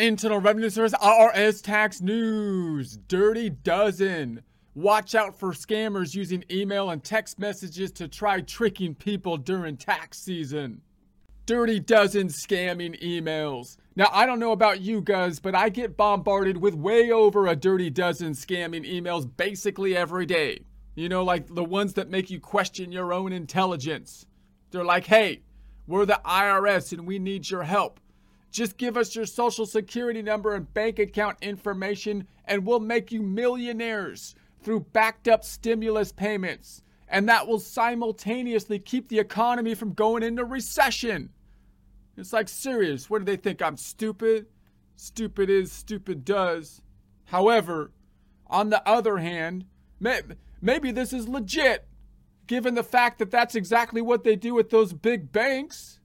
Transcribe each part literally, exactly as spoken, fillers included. Internal Revenue Service I R S tax news. Dirty Dozen. Watch out for scammers using email and text messages to try tricking people during tax season. Dirty Dozen scamming emails. Now, I don't know about you guys, but I get bombarded with way over a Dirty Dozen scamming emails basically every day. You know, like the ones that make you question your own intelligence. They're like, hey, we're the I R S and we need your help. Just give us your social security number and bank account information and we'll make you millionaires through backed up stimulus payments. And that will simultaneously keep the economy from going into recession. It's like, serious, what do they think? I'm stupid? Stupid is, stupid does. However, on the other hand, may- maybe this is legit, given the fact that that's exactly what they do with those big banks.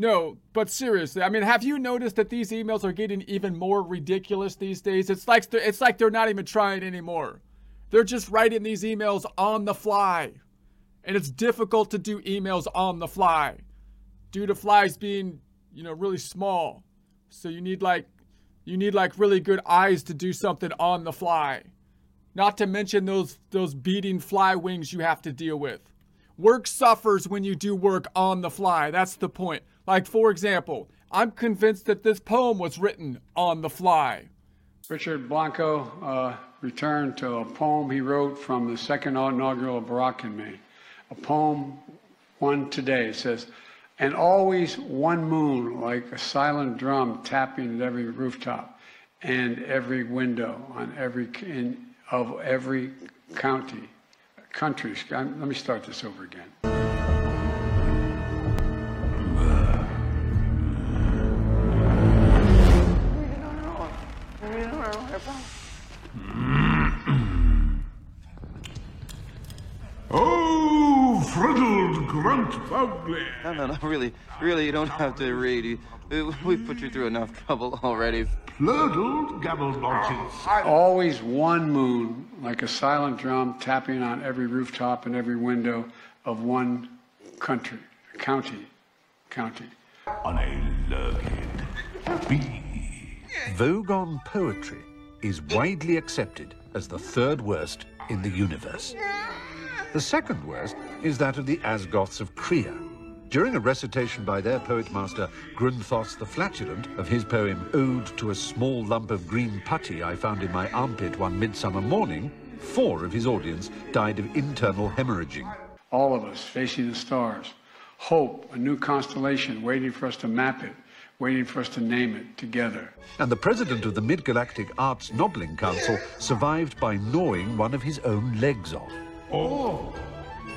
No, but seriously, I mean, have you noticed that these emails are getting even more ridiculous these days? It's like th- it's like they're not even trying anymore. They're just writing these emails on the fly. And it's difficult to do emails on the fly due to flies being, you know, really small. So you need like you need like really good eyes to do something on the fly. Not to mention those those beating fly wings you have to deal with. Work suffers when you do work on the fly. That's the point. Like, for example, I'm convinced that this poem was written on the fly. Richard Blanco uh, returned to a poem he wrote from the second inaugural of Barack in May. A poem, one today, says, and always one moon like a silent drum tapping at every rooftop and every window on every in, of every county, country. I'm, let me start this over again. Oh, friddled grunt fugly. No, no, no, really, really, you don't have to read. We've put you through enough trouble already. Plurdled gabble-bonches. Always one moon, like a silent drum tapping on every rooftop and every window of one country, county, county. On a lugged bee. Vogon poetry is widely accepted as the third worst in the universe. The second worst is that of the Asgoths of Kriya. During a recitation by their poet master, Grunthos the Flatulent, of his poem Ode to a Small Lump of Green Putty I Found in My Armpit One Midsummer Morning, four of his audience died of internal hemorrhaging. All of us facing the stars. Hope, a new constellation waiting for us to map it, waiting for us to name it together. And the president of the Mid-Galactic Arts Nobbling Council survived by gnawing one of his own legs off. Oh,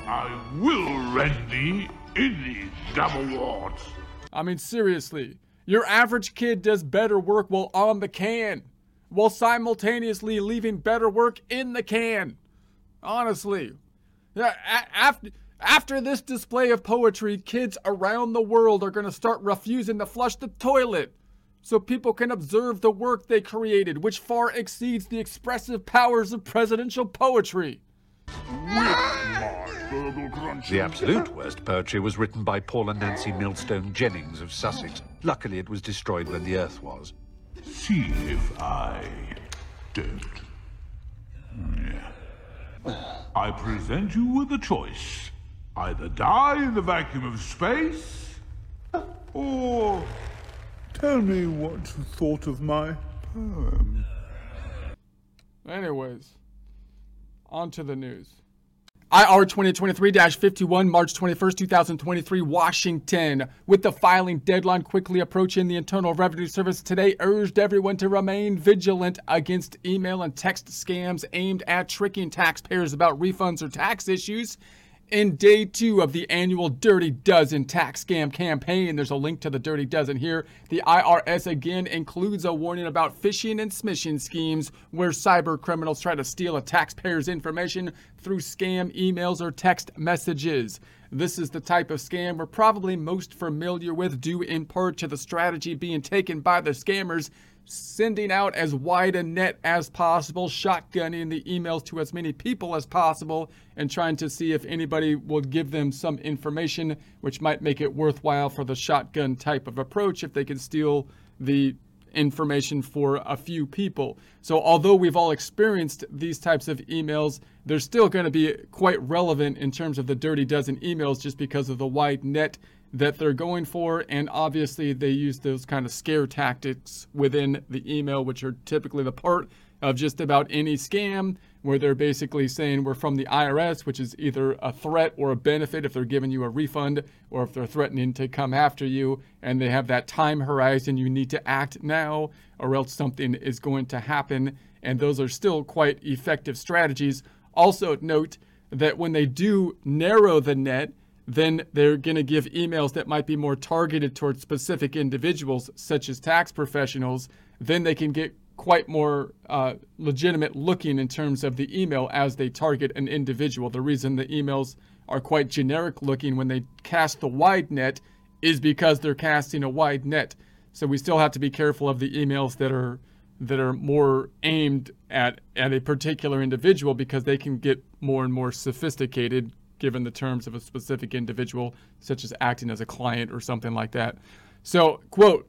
I will rend thee in these double wards. I mean, seriously, your average kid does better work while on the can, while simultaneously leaving better work in the can. Honestly, after... After this display of poetry, kids around the world are going to start refusing to flush the toilet so people can observe the work they created, which far exceeds the expressive powers of presidential poetry. The absolute worst poetry was written by Paula Nancy Millstone Jennings of Sussex. Luckily, it was destroyed when the earth was. See if I don't. I present you with a choice. Either die in the vacuum of space, or tell me what you thought of my poem. Anyways, on to the news. I R twenty twenty-three dash fifty-one, March twenty-first, twenty twenty-three, Washington. With the filing deadline quickly approaching, the Internal Revenue Service today urged everyone to remain vigilant against email and text scams aimed at tricking taxpayers about refunds or tax issues. In day two of the annual Dirty Dozen tax scam campaign, there's a link to the Dirty Dozen here. The I R S again includes a warning about phishing and smishing schemes where cyber criminals try to steal a taxpayer's information through scam emails or text messages. This is the type of scam we're probably most familiar with, due in part to the strategy being taken by the scammers, sending out as wide a net as possible, shotgunning the emails to as many people as possible, and trying to see if anybody will give them some information which might make it worthwhile for the shotgun type of approach if they can steal the information for a few people. So although we've all experienced these types of emails, they're still going to be quite relevant in terms of the Dirty Dozen emails just because of the wide net that they're going for. And obviously they use those kind of scare tactics within the email, which are typically the part of just about any scam, where they're basically saying we're from the I R S, which is either a threat or a benefit if they're giving you a refund, or if they're threatening to come after you, and they have that time horizon, you need to act now or else something is going to happen. And those are still quite effective strategies. Also note that when they do narrow the net, then they're going to give emails that might be more targeted towards specific individuals, such as tax professionals. Then they can get quite more uh, legitimate looking in terms of the email as they target an individual. The reason the emails are quite generic looking when they cast the wide net is because they're casting a wide net. So we still have to be careful of the emails that are that are more aimed at, at a particular individual, because they can get more and more sophisticated given the terms of a specific individual, such as acting as a client or something like that. So, quote,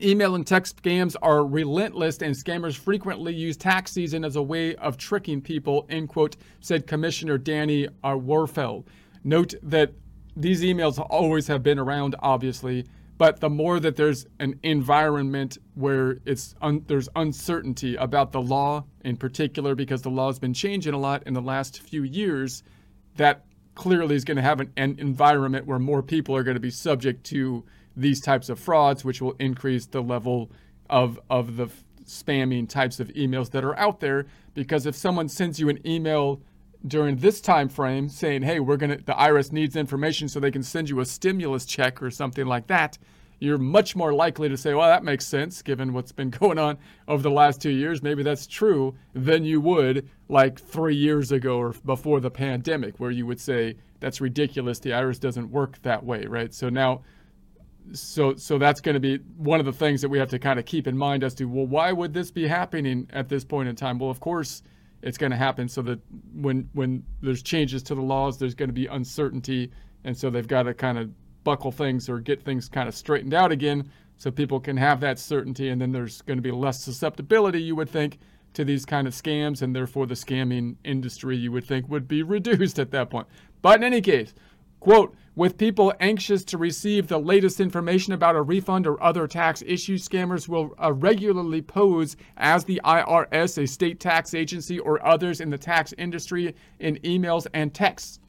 "Email and text scams are relentless, and scammers frequently use tax season as a way of tricking people," end quote, said Commissioner Danny Werfel. Note that these emails always have been around, obviously, but the more that there's an environment where it's un- there's uncertainty about the law in particular, because the law has been changing a lot in the last few years, that clearly is going to have an, an environment where more people are going to be subject to these types of frauds, which will increase the level of of the f- spamming types of emails that are out there. Because if someone sends you an email during this time frame saying, hey, we're gonna, the I R S needs information so they can send you a stimulus check or something like that, you're much more likely to say, well, that makes sense given what's been going on over the last two years. Maybe that's true, than you would like three years ago or before the pandemic, where you would say, that's ridiculous, the I R S doesn't work that way, right? So now, So so that's going to be one of the things that we have to kind of keep in mind as to, well, why would this be happening at this point in time? Well, of course, it's going to happen so that when when there's changes to the laws, there's going to be uncertainty. And so they've got to kind of buckle things or get things kind of straightened out again so people can have that certainty. And then there's going to be less susceptibility, you would think, to these kind of scams. And therefore, the scamming industry, you would think, would be reduced at that point. But in any case, quote, "With people anxious to receive the latest information about a refund or other tax issues, scammers will uh, regularly pose as the I R S, a state tax agency, or others in the tax industry in emails and texts.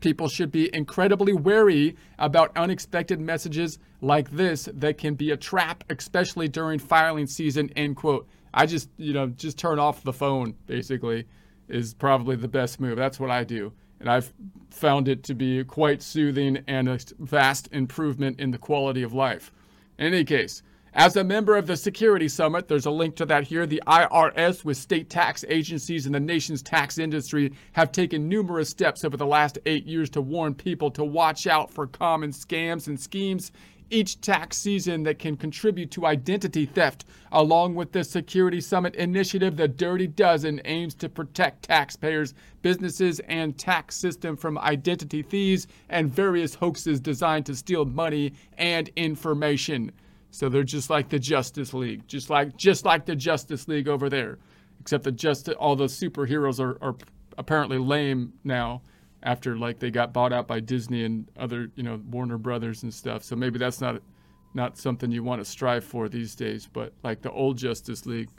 People should be incredibly wary about unexpected messages like this that can be a trap, especially during filing season," end quote. I just, you know, just turn off the phone, basically, is probably the best move. That's what I do. And I've found it to be quite soothing and a vast improvement in the quality of life. In any case, as a member of the Security Summit, there's a link to that here, the I R S with state tax agencies and the nation's tax industry have taken numerous steps over the last eight years to warn people to watch out for common scams and schemes each tax season that can contribute to identity theft. Along with the Security Summit initiative, the Dirty Dozen aims to protect taxpayers, businesses, and tax system from identity thieves and various hoaxes designed to steal money and information. So they're just like the Justice League, just like just like the Justice League over there, except the just all those superheroes are, are apparently lame now, after like they got bought out by Disney and other, you know, Warner Brothers and stuff. So maybe that's not not something you want to strive for these days, but like the old Justice League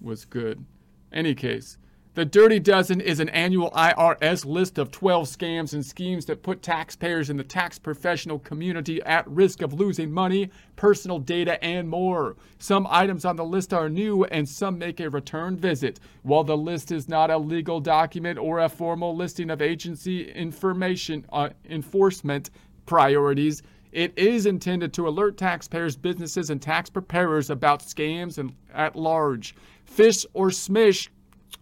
was good. Any case, the Dirty Dozen is an annual I R S list of twelve scams and schemes that put taxpayers in the tax professional community at risk of losing money, personal data, and more. Some items on the list are new and some make a return visit. While the list is not a legal document or a formal listing of agency information uh, enforcement priorities, it is intended to alert taxpayers, businesses, and tax preparers about scams and at large. Fish or smish.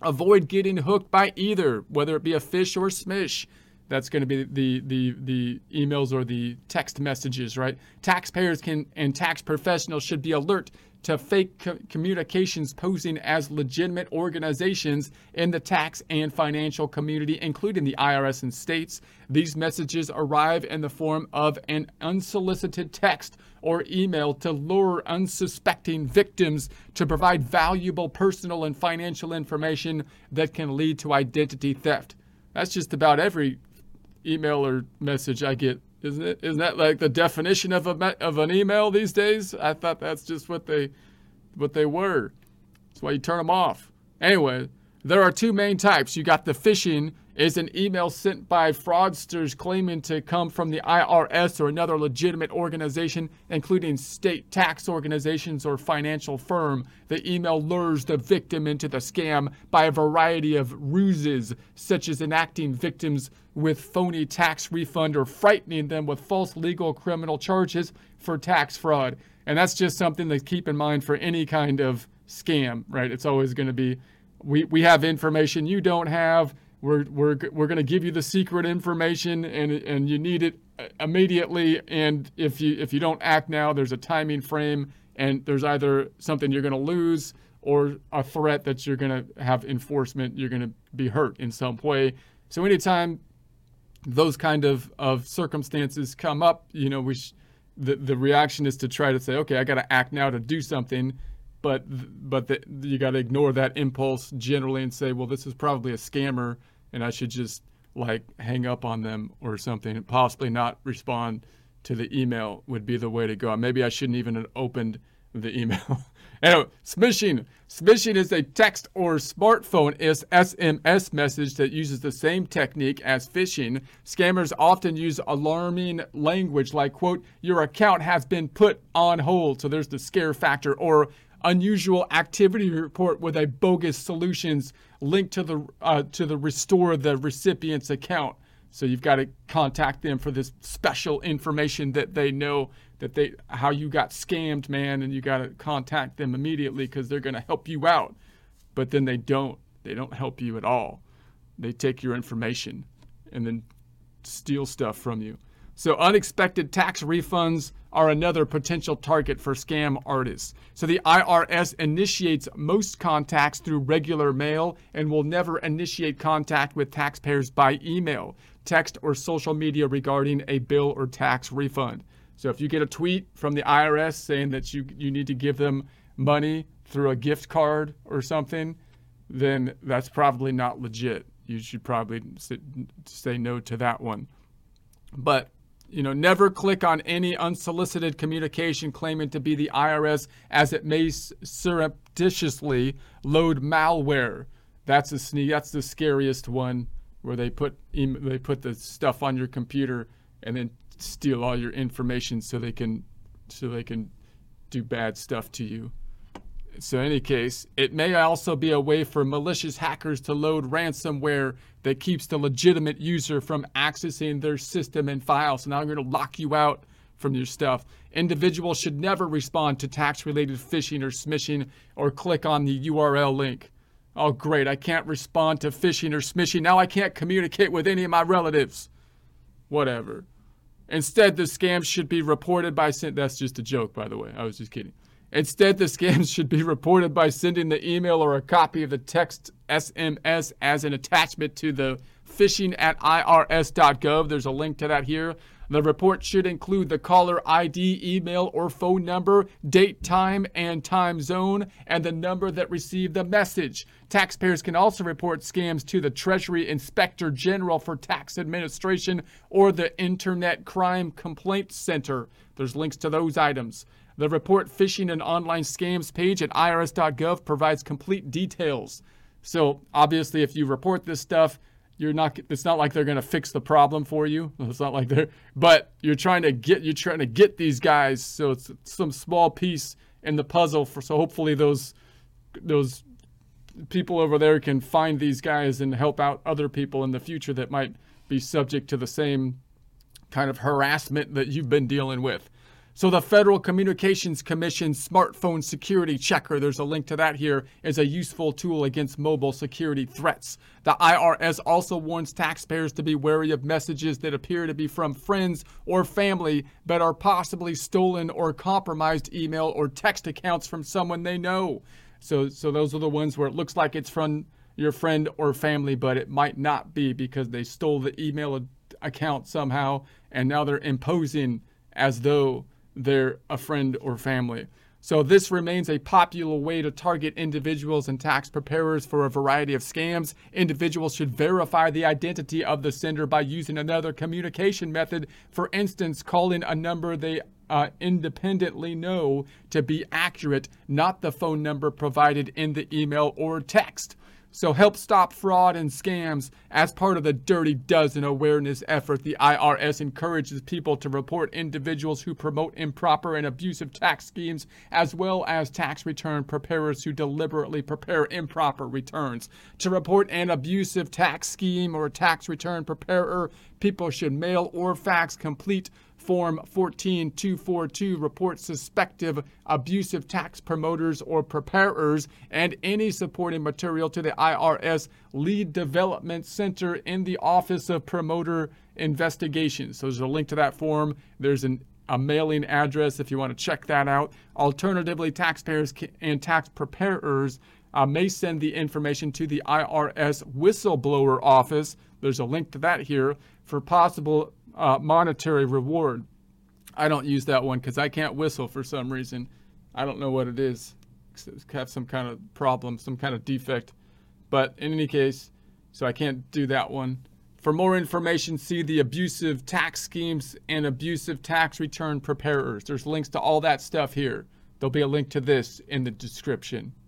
Avoid getting hooked by either, whether it be a fish or smish. That's going to be the, the the emails or the text messages, right? Taxpayers can and tax professionals should be alert to fake co- communications posing as legitimate organizations in the tax and financial community, including the I R S and states. These messages arrive in the form of an unsolicited text or email to lure unsuspecting victims to provide valuable personal and financial information that can lead to identity theft. That's just about every email or message I get, isn't it? Isn't that like the definition of a of an email these days? I thought that's just what they what they were. That's why you turn them off. Anyway, there are two main types. You got the phishing. Is an email sent by fraudsters claiming to come from the I R S or another legitimate organization, including state tax organizations or financial firm. The email lures the victim into the scam by a variety of ruses, such as enacting victims with phony tax refund or frightening them with false legal criminal charges for tax fraud. And that's just something to keep in mind for any kind of scam, right? It's always going to be, we, we have information you don't have. We're we're we're going to give you the secret information, and and you need it immediately. And if you if you don't act now, there's a timing frame, and there's either something you're going to lose or a threat that you're going to have enforcement. You're going to be hurt in some way. So anytime those kind of, of circumstances come up, you know, we sh- the the reaction is to try to say, okay, I got to act now to do something. But but the, you got to ignore that impulse generally and say, well, this is probably a scammer, and I should just like hang up on them or something, and possibly not respond to the email would be the way to go. Maybe I shouldn't even have opened the email. Anyway, smishing. Smishing is a text or smartphone S M S message that uses the same technique as phishing. Scammers often use alarming language like, quote, your account has been put on hold. So there's the scare factor, or unusual activity report with a bogus solutions linked to the uh, to the restore the recipient's account. So you've got to contact them for this special information that they know that they how you got scammed, man, and you got to contact them immediately because they're going to help you out. But then they don't. They don't help you at all. They take your information and then steal stuff from you. So unexpected tax refunds are another potential target for scam artists. So the I R S initiates most contacts through regular mail and will never initiate contact with taxpayers by email, text, or social media regarding a bill or tax refund. So if you get a tweet from the I R S saying that you, you need to give them money through a gift card or something, then that's probably not legit. You should probably say no to that one. But you know, never click on any unsolicited communication claiming to be the I R S, as it may surreptitiously load malware. That's a sneak. That's the scariest one, where they put they put the stuff on your computer and then steal all your information so they can so they can do bad stuff to you. So in any case, it may also be a way for malicious hackers to load ransomware that keeps the legitimate user from accessing their system and files. So now I'm going to lock you out from your stuff. Individuals should never respond to tax-related phishing or smishing or click on the U R L link. Oh, great. I can't respond to phishing or smishing. Now I can't communicate with any of my relatives. Whatever. Instead, the scams should be reported by... Sin- That's just a joke, by the way. I was just kidding. Instead, the scams should be reported by sending the email or a copy of the text S M S as an attachment to the phishing at I R S dot gov. There's a link to that here. The report should include the caller I D, email, or phone number, date, time, and time zone, and the number that received the message. Taxpayers can also report scams to the Treasury Inspector General for Tax Administration or the Internet Crime Complaint Center. There's links to those items. The Report Phishing and Online Scams page at I R S dot gov provides complete details. So obviously, if you report this stuff, you're not. It's not like they're going to fix the problem for you. It's not like they're. But you're trying to get. You're trying to get these guys. So it's some small piece in the puzzle. For so hopefully those those people over there can find these guys and help out other people in the future that might be subject to the same kind of harassment that you've been dealing with. So the Federal Communications Commission Smartphone Security Checker, there's a link to that here, is a useful tool against mobile security threats. The I R S also warns taxpayers to be wary of messages that appear to be from friends or family but are possibly stolen or compromised email or text accounts from someone they know. So, so those are the ones where it looks like it's from your friend or family, but it might not be because they stole the email account somehow, and now they're imposing as though they're a friend or family. So this remains a popular way to target individuals and tax preparers for a variety of scams. Individuals should verify the identity of the sender by using another communication method. For instance, calling a number they uh, independently know to be accurate, not the phone number provided in the email or text. So help stop fraud and scams. As part of the Dirty Dozen awareness effort, the I R S encourages people to report individuals who promote improper and abusive tax schemes, as well as tax return preparers who deliberately prepare improper returns. To report an abusive tax scheme or tax return preparer, people should mail or fax complete Form fourteen two forty-two reports suspective abusive tax promoters or preparers and any supporting material to the I R S Lead Development Center in the Office of Promoter Investigations. So there's a link to that form. There's an, a mailing address if you want to check that out. Alternatively, taxpayers and tax preparers uh, may send the information to the I R S Whistleblower Office. There's a link to that here for possible Uh, monetary reward. I don't use that one because I can't whistle for some reason. I don't know what it is. I have some kind of problem, some kind of defect. But in any case, so I can't do that one. For more information, see the abusive tax schemes and abusive tax return preparers. There's links to all that stuff here. There'll be a link to this in the description.